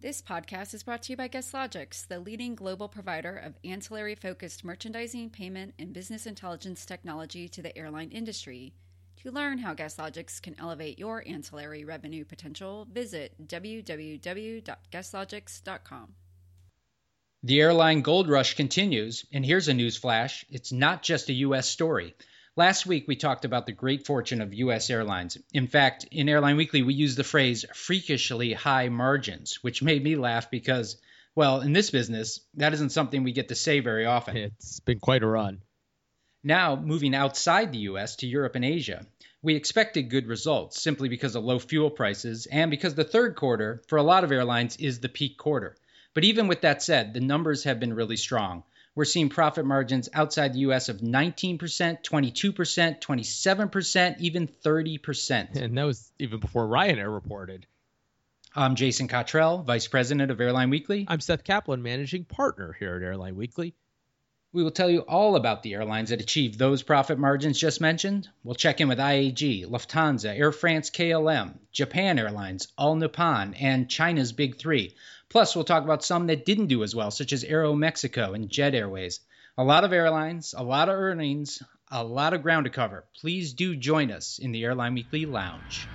This podcast is brought to you by GuestLogix, the leading global provider of ancillary-focused merchandising, payment, and business intelligence technology to the airline industry. To learn how GuestLogix can elevate your ancillary revenue potential, visit www.guestlogix.com. The airline gold rush continues, and here's a news flash. It's not just a U.S. story. Last week, we talked about the great fortune of U.S. airlines. In fact, in Airline Weekly, we used the phrase freakishly high margins, which made me laugh because, well, in this business, that isn't something we get to say very often. It's been quite a run. Now, moving outside the U.S. to Europe and Asia, we expected good results simply because of low fuel prices and because the third quarter, for a lot of airlines, is the peak quarter. But even with that said, the numbers have been really strong. We're seeing profit margins outside the U.S. of 19%, 22%, 27%, even 30%. And that was even before Ryanair reported. I'm Jason Cottrell, Vice President of Airline Weekly. I'm Seth Kaplan, Managing Partner here at Airline Weekly. We will tell you all about the airlines that achieved those profit margins just mentioned. We'll check in with IAG, Lufthansa, Air France KLM, Japan Airlines, All Nippon, and China's Big Three. Plus, we'll talk about some that didn't do as well, such as Aero Mexico and Jet Airways. A lot of airlines, a lot of earnings, a lot of ground to cover. Please do join us in the Airline Weekly Lounge.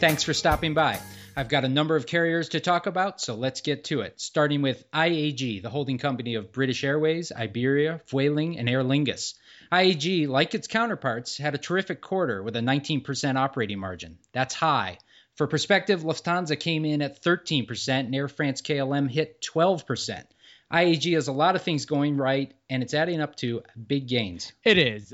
Thanks for stopping by. I've got a number of carriers to talk about, so let's get to it, starting with IAG, the holding company of British Airways, Iberia, Vueling, and Aer Lingus. IAG, like its counterparts, had a terrific quarter with a 19% operating margin. That's high. For perspective, Lufthansa came in at 13% and Air France KLM hit 12%. IAG has a lot of things going right, and it's adding up to big gains. It is.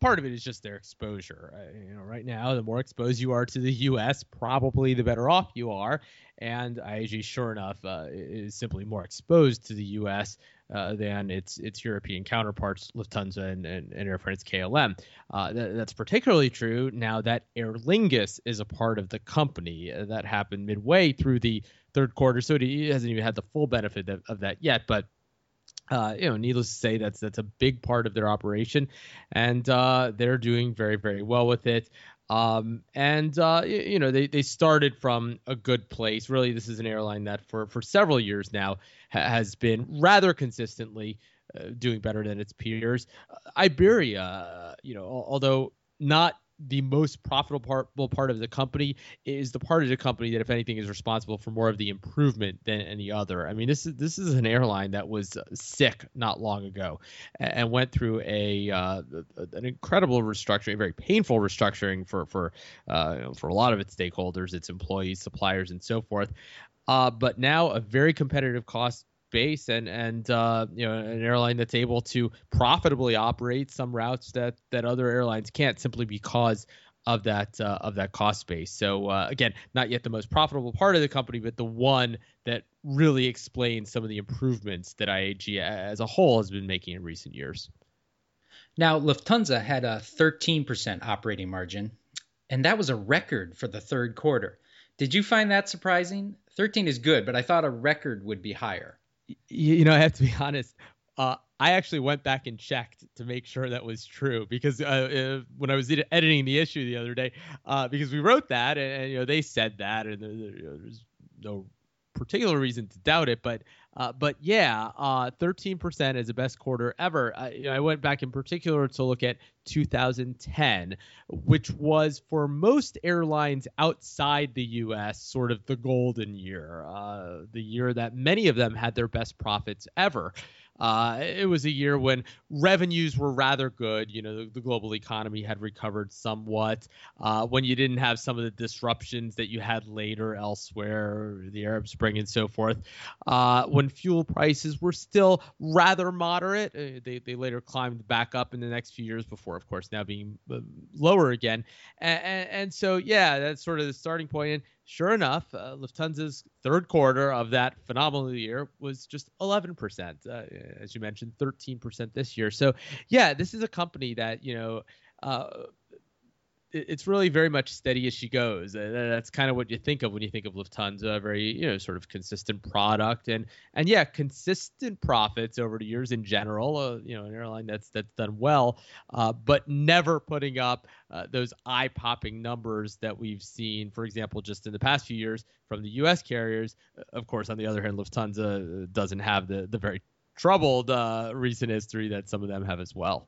Part of it is just their exposure. Right now, the more exposed you are to the U.S., probably the better off you are. And IAG, sure enough, is simply more exposed to the U.S. Than its European counterparts, Lufthansa and Air France KLM. That's particularly true now that Aer Lingus is a part of the company. That happened midway through the third quarter, so it hasn't even had the full benefit of that yet. But needless to say, that's a big part of their operation, and they're doing very, very well with it. They started from a good place. Really, this is an airline that for several years now has been rather consistently doing better than its peers. Iberia, although not the most profitable part of the company, is the part of the company that, if anything, is responsible for more of the improvement than any other. I mean, this is an airline that was sick not long ago and went through an incredible restructuring, a very painful restructuring for a lot of its stakeholders, its employees, suppliers, and so forth. But now a very competitive cost base and an airline that's able to profitably operate some routes that other airlines can't simply because of that cost base. So again, not yet the most profitable part of the company, but the one that really explains some of the improvements that IAG as a whole has been making in recent years. Now, Lufthansa had a 13% operating margin, and that was a record for the third quarter. Did you find that surprising? 13 is good, but I thought a record would be higher. I have to be honest. I actually went back and checked to make sure that was true because when I was editing the issue the other day, because we wrote that and they said that and there's no particular reason to doubt it, but 13% is the best quarter ever. I went back in particular to look at 2010, which was for most airlines outside the U.S. sort of the golden year, the year that many of them had their best profits ever. It was a year when revenues were rather good. The global economy had recovered somewhat, when you didn't have some of the disruptions that you had later elsewhere, the Arab Spring and so forth, when fuel prices were still rather moderate. They later climbed back up in the next few years before, of course, now being lower again. And so, that's sort of the starting point. And Sure enough, Lufthansa's third quarter of that phenomenal year was just 11%. As you mentioned, 13% this year. So, yeah, this is a company that, you know, it's really very much steady as she goes. That's kind of what you think of when you think of Lufthansa, very, you know, sort of consistent product and yeah, consistent profits over the years in general, you know, an airline that's done well, but never putting up those eye-popping numbers that we've seen, for example, just in the past few years from the U.S. carriers. Of course, on the other hand, Lufthansa doesn't have the very troubled recent history that some of them have as well.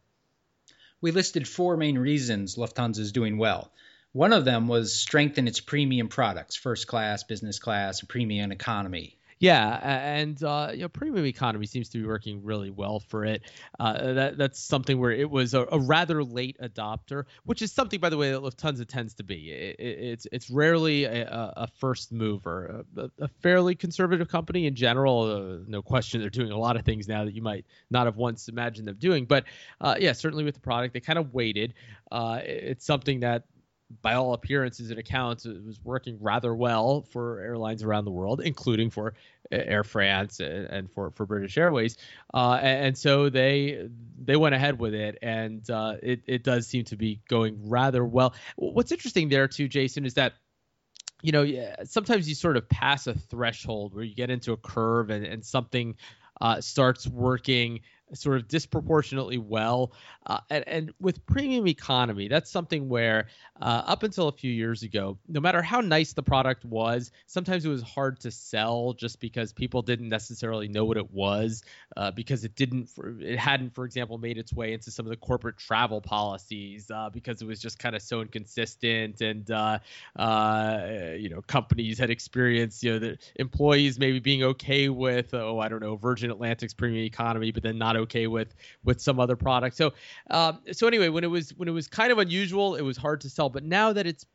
We listed four main reasons Lufthansa is doing well. One of them was strength in its premium products, first class, business class, and premium economy. Yeah, and you know, premium economy seems to be working really well for it. That's something where it was a rather late adopter, which is something, by the way, that Lufthansa tends to be. It's rarely a first mover, a fairly conservative company in general. No question, they're doing a lot of things now that you might not have once imagined them doing. But yeah, certainly with the product, they kind of waited. It's something that, by all appearances and accounts, it was working rather well for airlines around the world, including for Air France and for British Airways. And so they went ahead with it, and it does seem to be going rather well. What's interesting there, too, Jason, is that, you know, sometimes you sort of pass a threshold where you get into a curve and something starts working sort of disproportionately well. And with premium economy, that's something where up until a few years ago, no matter how nice the product was, sometimes it was hard to sell just because people didn't necessarily know what it was, because it hadn't, for example, made its way into some of the corporate travel policies, because it was just kind of so inconsistent. And, you know, companies had experienced, you know, the employees maybe being okay with, I don't know, Virgin Atlantic's premium economy, but then not okay with some other product. So so anyway, when it was kind of unusual, it was hard to sell. But now that it's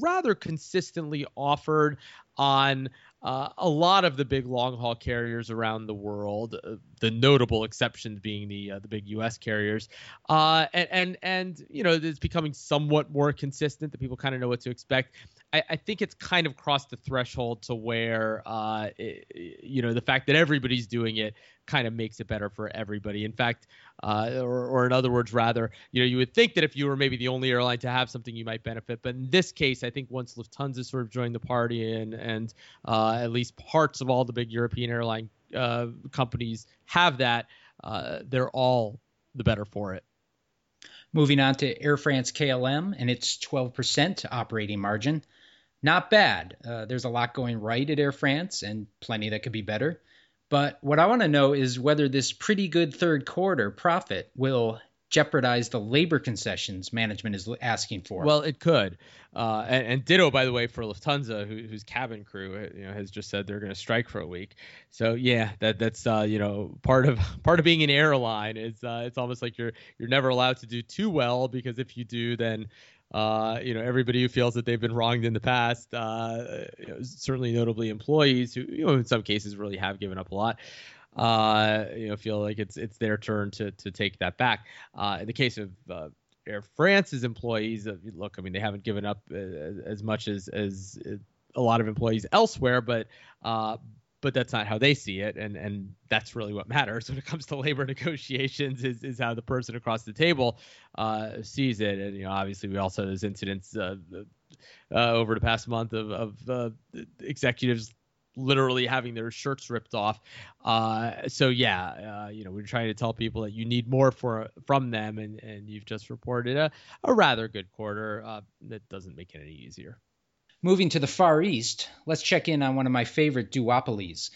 rather consistently offered on a lot of the big long-haul carriers around the world, the notable exceptions being the big U.S. carriers, and you know, it's becoming somewhat more consistent that people kind of know what to expect. I think it's kind of crossed the threshold to where you know, the fact that everybody's doing it kind of makes it better for everybody. In fact, or in other words, rather, you know, you would think that if you were maybe the only airline to have something, you might benefit. But in this case, I think once Lufthansa sort of joined the party and at least parts of all the big European airline companies have that, they're all the better for it. Moving on to Air France KLM and its 12% operating margin. Not bad. There's a lot going right at Air France and plenty that could be better. But what I want to know is whether this pretty good third quarter profit will jeopardize the labor concessions management is asking for. Well, it could. And ditto, by the way, for Lufthansa, whose cabin crew, you know, has just said they're going to strike for a week. So yeah, that's you know, part of being an airline is it's almost like you're never allowed to do too well, because if you do, then you know, everybody who feels that they've been wronged in the past, you know, certainly notably employees who, you know, in some cases really have given up a lot, you know, feel like it's their turn to take that back. In the case of Air France's employees, look, I mean, they haven't given up as much as a lot of employees elsewhere, but that's not how they see it, and that's really what matters when it comes to labor negotiations is how the person across the table sees it. And, you know, obviously we also have those incidents over the past month of executives literally having their shirts ripped off. So yeah, you know, we're trying to tell people that you need more from them, and you've just reported a rather good quarter. That doesn't make it any easier. Moving to the Far East, let's check in on one of my favorite duopolies,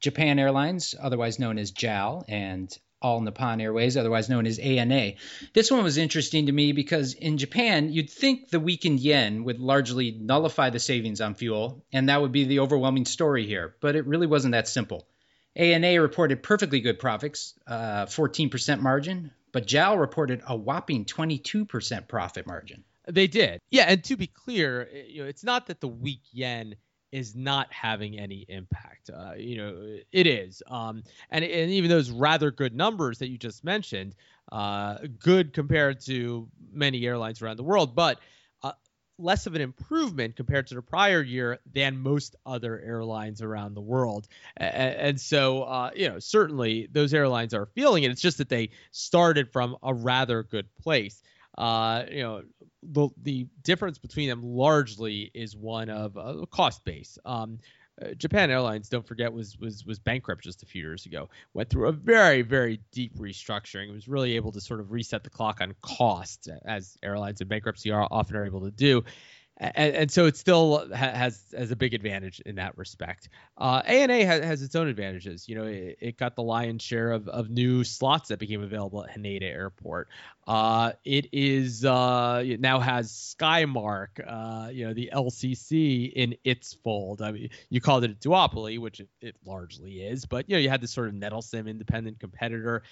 Japan Airlines, otherwise known as JAL, and All Nippon Airways, otherwise known as ANA. This one was interesting to me because in Japan, you'd think the weakened yen would largely nullify the savings on fuel, and that would be the overwhelming story here, but it really wasn't that simple. ANA reported perfectly good profits, 14% margin, but JAL reported a whopping 22% profit margin. They did. Yeah, and to be clear, you know, it's not that the weak yen is not having any impact. You know, it is. And even those rather good numbers that you just mentioned, good compared to many airlines around the world, but less of an improvement compared to the prior year than most other airlines around the world. And so, certainly those airlines are feeling it. It's just that they started from a rather good place. The difference between them largely is one of cost base. Japan Airlines, don't forget, was bankrupt just a few years ago, went through a very, very deep restructuring, was really able to sort of reset the clock on costs, as airlines in bankruptcy are often able to do. And so it still has a big advantage in that respect. ANA has its own advantages. It got the lion's share of new slots that became available at Haneda Airport. It now has Skymark, the LCC in its fold. I mean, you called it a duopoly, which it largely is, but you had this sort of nettlesome independent competitor,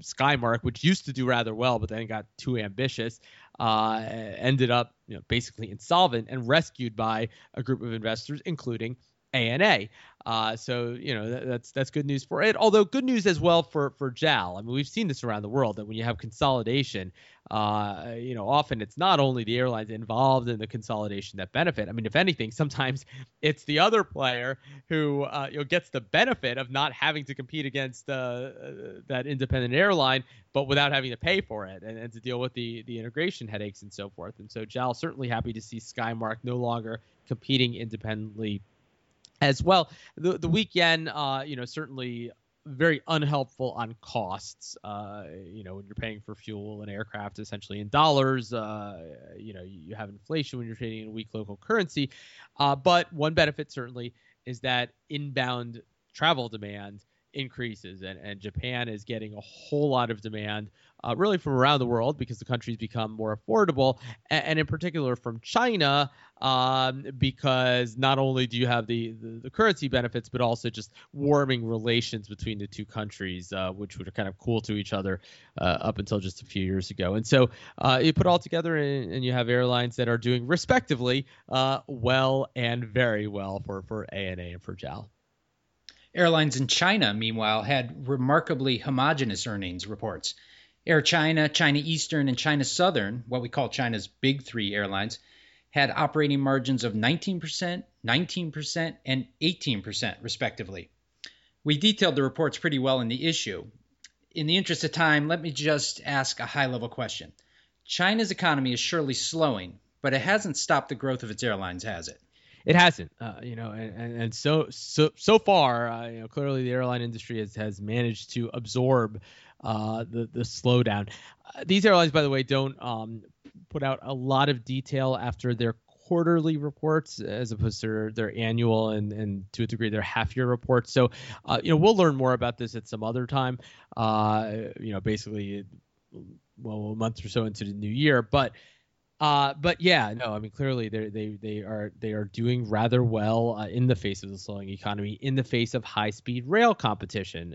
Skymark, which used to do rather well, but then got too ambitious. Ended up basically insolvent and rescued by a group of investors, including ANA. That's good news for it. Although good news as well for JAL. I mean, we've seen this around the world that when you have consolidation, often it's not only the airlines involved in the consolidation that benefit. I mean, if anything, sometimes it's the other player who gets the benefit of not having to compete against that independent airline, but without having to pay for it and to deal with the integration headaches and so forth. And so JAL certainly happy to see Skymark no longer competing independently as well. The weak yen, certainly very unhelpful on costs. When you're paying for fuel and aircraft essentially in dollars, you have inflation when you're trading in a weak local currency. But one benefit certainly is that inbound travel demand increases, and Japan is getting a whole lot of demand really from around the world because the country's become more affordable, and in particular from China, because not only do you have the currency benefits, but also just warming relations between the two countries, which were kind of cool to each other up until just a few years ago. And so you put all together and you have airlines that are doing respectively well and very well for ANA and for JAL. Airlines in China, meanwhile, had remarkably homogeneous earnings reports. Air China, China Eastern, and China Southern, what we call China's big three airlines, had operating margins of 19%, 19%, and 18%, respectively. We detailed the reports pretty well in the issue. In the interest of time, let me just ask a high-level question. China's economy is surely slowing, but it hasn't stopped the growth of its airlines, has it? It hasn't, and so far, clearly the airline industry has managed to absorb the slowdown. These airlines, by the way, don't put out a lot of detail after their quarterly reports as opposed to their annual and to a degree their half-year reports. So, we'll learn more about this at some other time. A month or so into the new year, but. Clearly they are doing rather well in the face of the slowing economy, in the face of high-speed rail competition,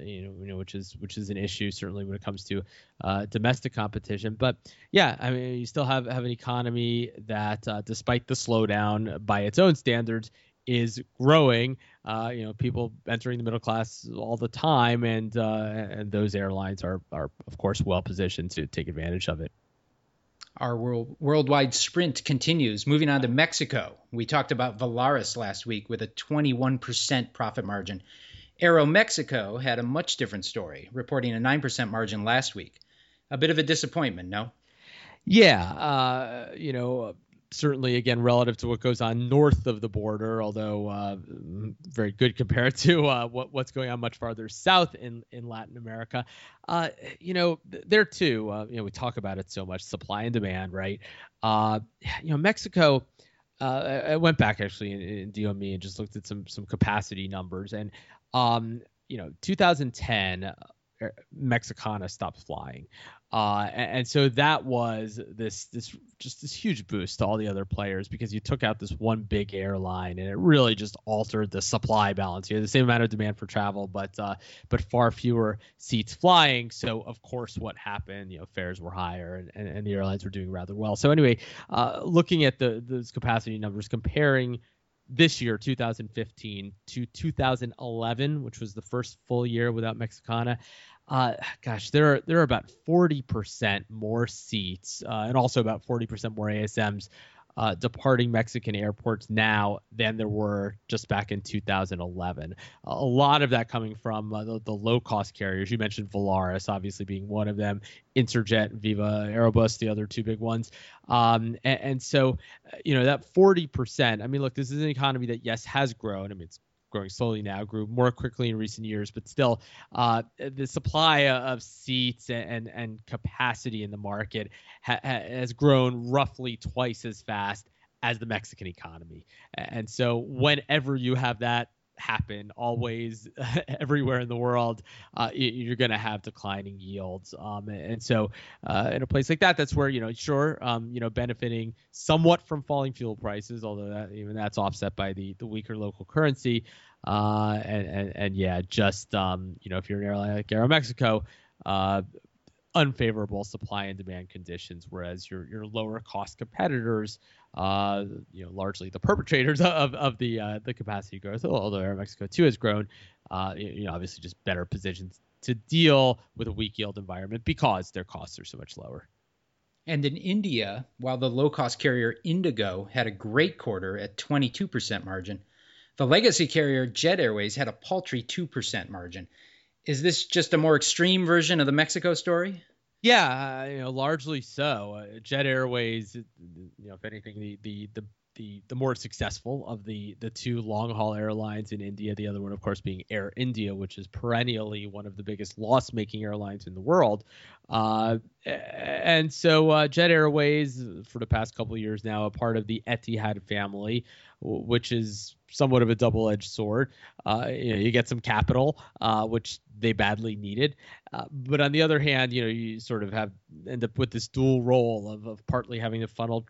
which is an issue certainly when it comes to domestic competition. But you still have an economy that, despite the slowdown by its own standards, is growing. People entering the middle class all the time, and those airlines are of course well positioned to take advantage of it. Our worldwide sprint continues. Moving on to Mexico. We talked about Valaris last week with a 21% profit margin. Aero Mexico had a much different story, reporting a 9% margin last week. A bit of a disappointment, no? Yeah. Certainly, again, relative to what goes on north of the border, although very good compared to what's going on much farther south in Latin America. There too, we talk about it so much, supply and demand, right? Mexico, I went back actually in DOME and just looked at some capacity numbers. And, 2010, Mexicana stopped flying. And so that was this huge boost to all the other players because you took out this one big airline and it really just altered the supply balance. You had the same amount of demand for travel, but far fewer seats flying. So of course, what happened? Fares were higher and the airlines were doing rather well. So anyway, looking at those capacity numbers, comparing this year, 2015 to 2011, which was the first full year without Mexicana. There are about 40% more seats and also about 40% more ASMs departing Mexican airports now than there were just back in 2011. A lot of that coming from the low-cost carriers. You mentioned Valaris, obviously being one of them, Interjet, Viva Aerobus, the other two big ones. And so, you know, that 40%, I mean, look, this is an economy that, yes, has grown. I mean, it's growing slowly now, grew more quickly in recent years, but still the supply of seats and capacity in the market has grown roughly twice as fast as the Mexican economy. And so whenever you have that happen, always, everywhere in the world, you're going to have declining yields. And so in a place like that, that's where, you know, sure, you know, benefiting somewhat from falling fuel prices, although that, even that's offset by the weaker local currency. And yeah, just, you know, if you're an airline like Aero Mexico, unfavorable supply and demand conditions, whereas your lower cost competitors, you know, largely the perpetrators of the capacity growth, although Air Mexico too has grown, you know, obviously just better positions to deal with a weak yield environment because their costs are so much lower. And in India, while the low-cost carrier Indigo had a great quarter at 22% margin, the legacy carrier Jet Airways had a paltry 2% margin. Is this just a more extreme version of the Mexico story? Yeah, you know, largely so. Jet Airways, you know, if anything, the more successful of the two long-haul airlines in India, the other one, of course, being Air India, which is perennially one of the biggest loss-making airlines in the world. And so Jet Airways, for the past couple of years now, a part of the Etihad family, which is somewhat of a double-edged sword. You know, you get some capital, which they badly needed. But on the other hand, you know, you sort of end up with this dual role of partly having to funnel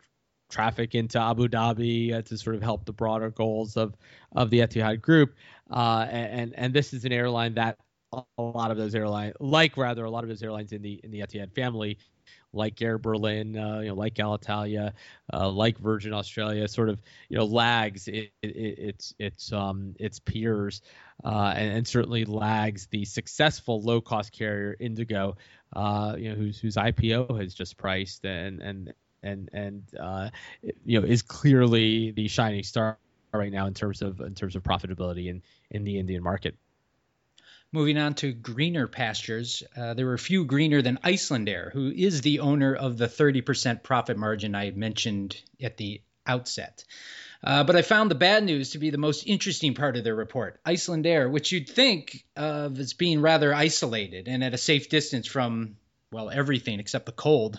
traffic into Abu Dhabi to sort of help the broader goals of the Etihad Group. And this is an airline that a lot of those airlines in the Etihad family, like Air Berlin, you know, like Alitalia, like Virgin Australia, sort of, you know, lags its peers, and certainly lags the successful low-cost carrier Indigo, you know, whose IPO has just priced and you know, is clearly the shining star right now in terms of profitability in the Indian market. Moving on to greener pastures, there were few greener than Icelandair, who is the owner of the 30% profit margin I mentioned at the outset. But I found the bad news to be the most interesting part of their report. Icelandair, which you'd think of as being rather isolated and at a safe distance from, well, everything except the cold,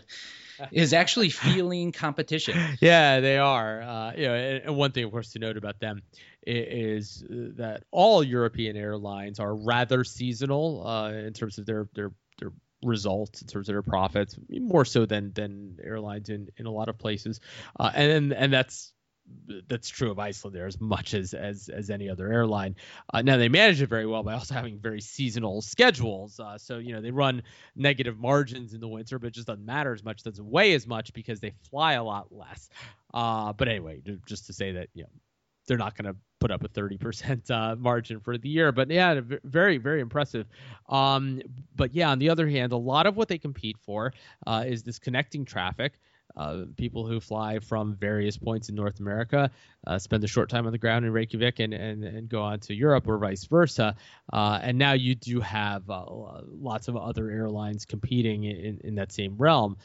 is actually feeling competition. Yeah, they are. You know, and one thing, of course, to note about them is that all European airlines are rather seasonal in terms of their results, in terms of their profits, more so than airlines in a lot of places. And that's true of Icelandair as much as any other airline. Now they manage it very well by also having very seasonal schedules. So, you know, they run negative margins in the winter, but it just doesn't matter as much, doesn't weigh as much because they fly a lot less. But anyway, just to say that, you know, they're not going to put up a 30% margin for the year, but yeah, very, very impressive. But yeah, on the other hand, a lot of what they compete for is this connecting traffic. People who fly from various points in North America, spend a short time on the ground in Reykjavik and go on to Europe or vice versa. And now you do have lots of other airlines competing in that same realm.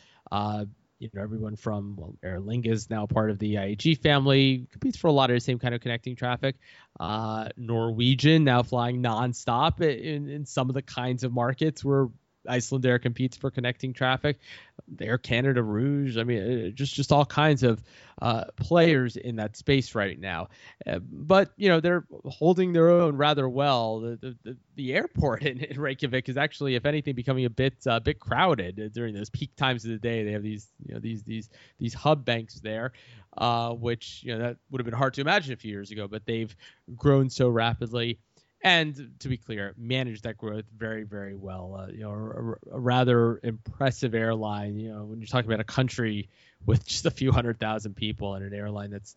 You know, everyone from Aer Lingus, now part of the IAG family, competes for a lot of the same kind of connecting traffic. Norwegian now flying nonstop in some of the kinds of markets where Icelandair competes for connecting traffic. Air Canada, Rouge. I mean, just all kinds of players in that space right now. But, you know, they're holding their own rather well. The airport in Reykjavik is actually, if anything, becoming a bit crowded during those peak times of the day. They have these, you know, these hub banks there, which, you know, that would have been hard to imagine a few years ago, but they've grown so rapidly. And to be clear, managed that growth very, very well. You know, a rather impressive airline. You know, when you're talking about a country with just a few 100,000 people and an airline that's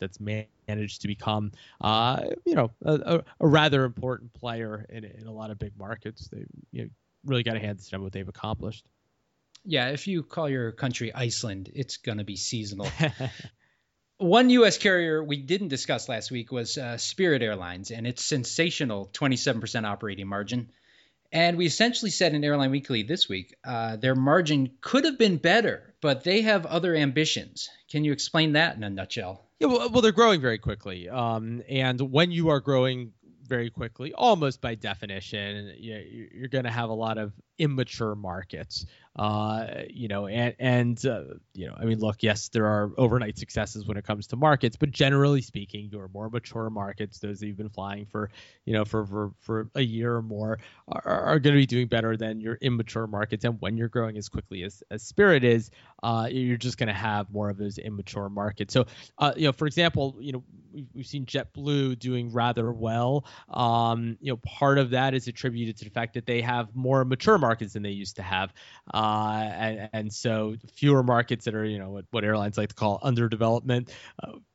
managed to become, you know, a rather important player in a lot of big markets. They, you know, really got to hand them what they've accomplished. Yeah, if you call your country Iceland, it's going to be seasonal. One U.S. carrier we didn't discuss last week was Spirit Airlines and its sensational 27% operating margin. And we essentially said in Airline Weekly this week, their margin could have been better, but they have other ambitions. Can you explain that in a nutshell? Yeah, well, they're growing very quickly. And when you are growing very quickly, almost by definition, you're going to have a lot of immature markets. I mean, look, yes, there are overnight successes when it comes to markets, but generally speaking, your more mature markets, those that you've been flying for a year or more, are going to be doing better than your immature markets. And when you're growing as quickly as Spirit is, you're just going to have more of those immature markets. So, for example, we've seen JetBlue doing rather well. Part of that is attributed to the fact that they have more mature markets than they used to have. And so fewer markets that are, what airlines like to call underdevelopment,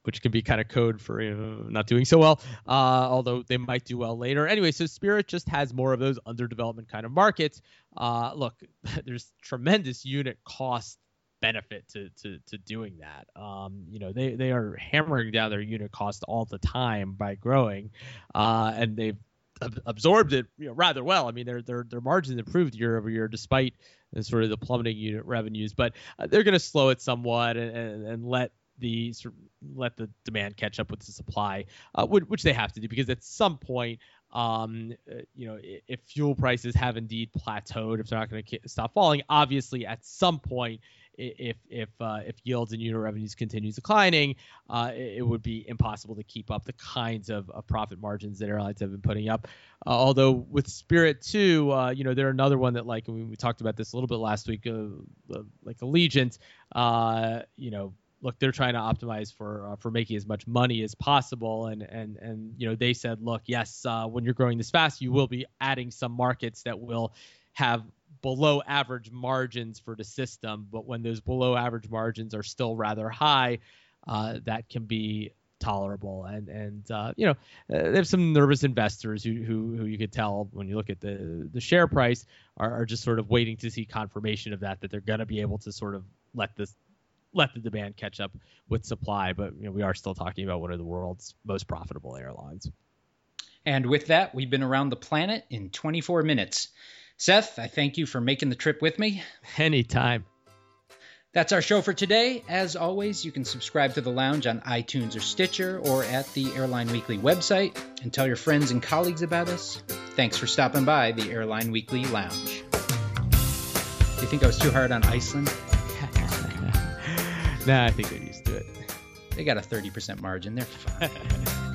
which can be kind of code for not doing so well, although they might do well later. Anyway, so Spirit just has more of those underdevelopment kind of markets. Look, there's tremendous unit cost benefit to doing that. They are hammering down their unit cost all the time by growing, and they've absorbed it rather well. I mean, their margins improved year over year despite sort of the plummeting unit revenues, but they're going to slow it somewhat and let the demand catch up with the supply, which they have to do, because at some point, if fuel prices have indeed plateaued, if they're not going to stop falling, obviously at some point, if yields and unit revenues continues declining, it would be impossible to keep up the kinds of profit margins that airlines have been putting up. Although with Spirit too, they're another one that, like, we talked about this a little bit last week, like Allegiant, look, they're trying to optimize for making as much money as possible. And they said, look, yes, when you're growing this fast, you will be adding some markets that will have below average margins for the system. But when those below average margins are still rather high, that can be tolerable. And they have some nervous investors who you could tell when you look at the share price are just sort of waiting to see confirmation of that they're going to be able to sort of let the demand catch up with supply. But we are still talking about one of the world's most profitable airlines. And with that, we've been around the planet in 24 minutes. Seth, I thank you for making the trip with me. Anytime. That's our show for today. As always, you can subscribe to The Lounge on iTunes or Stitcher or at the Airline Weekly website, and tell your friends and colleagues about us. Thanks for stopping by the Airline Weekly Lounge. Do you think I was too hard on Iceland? Nah, I think they're used to it. They got a 30% margin. They're fine.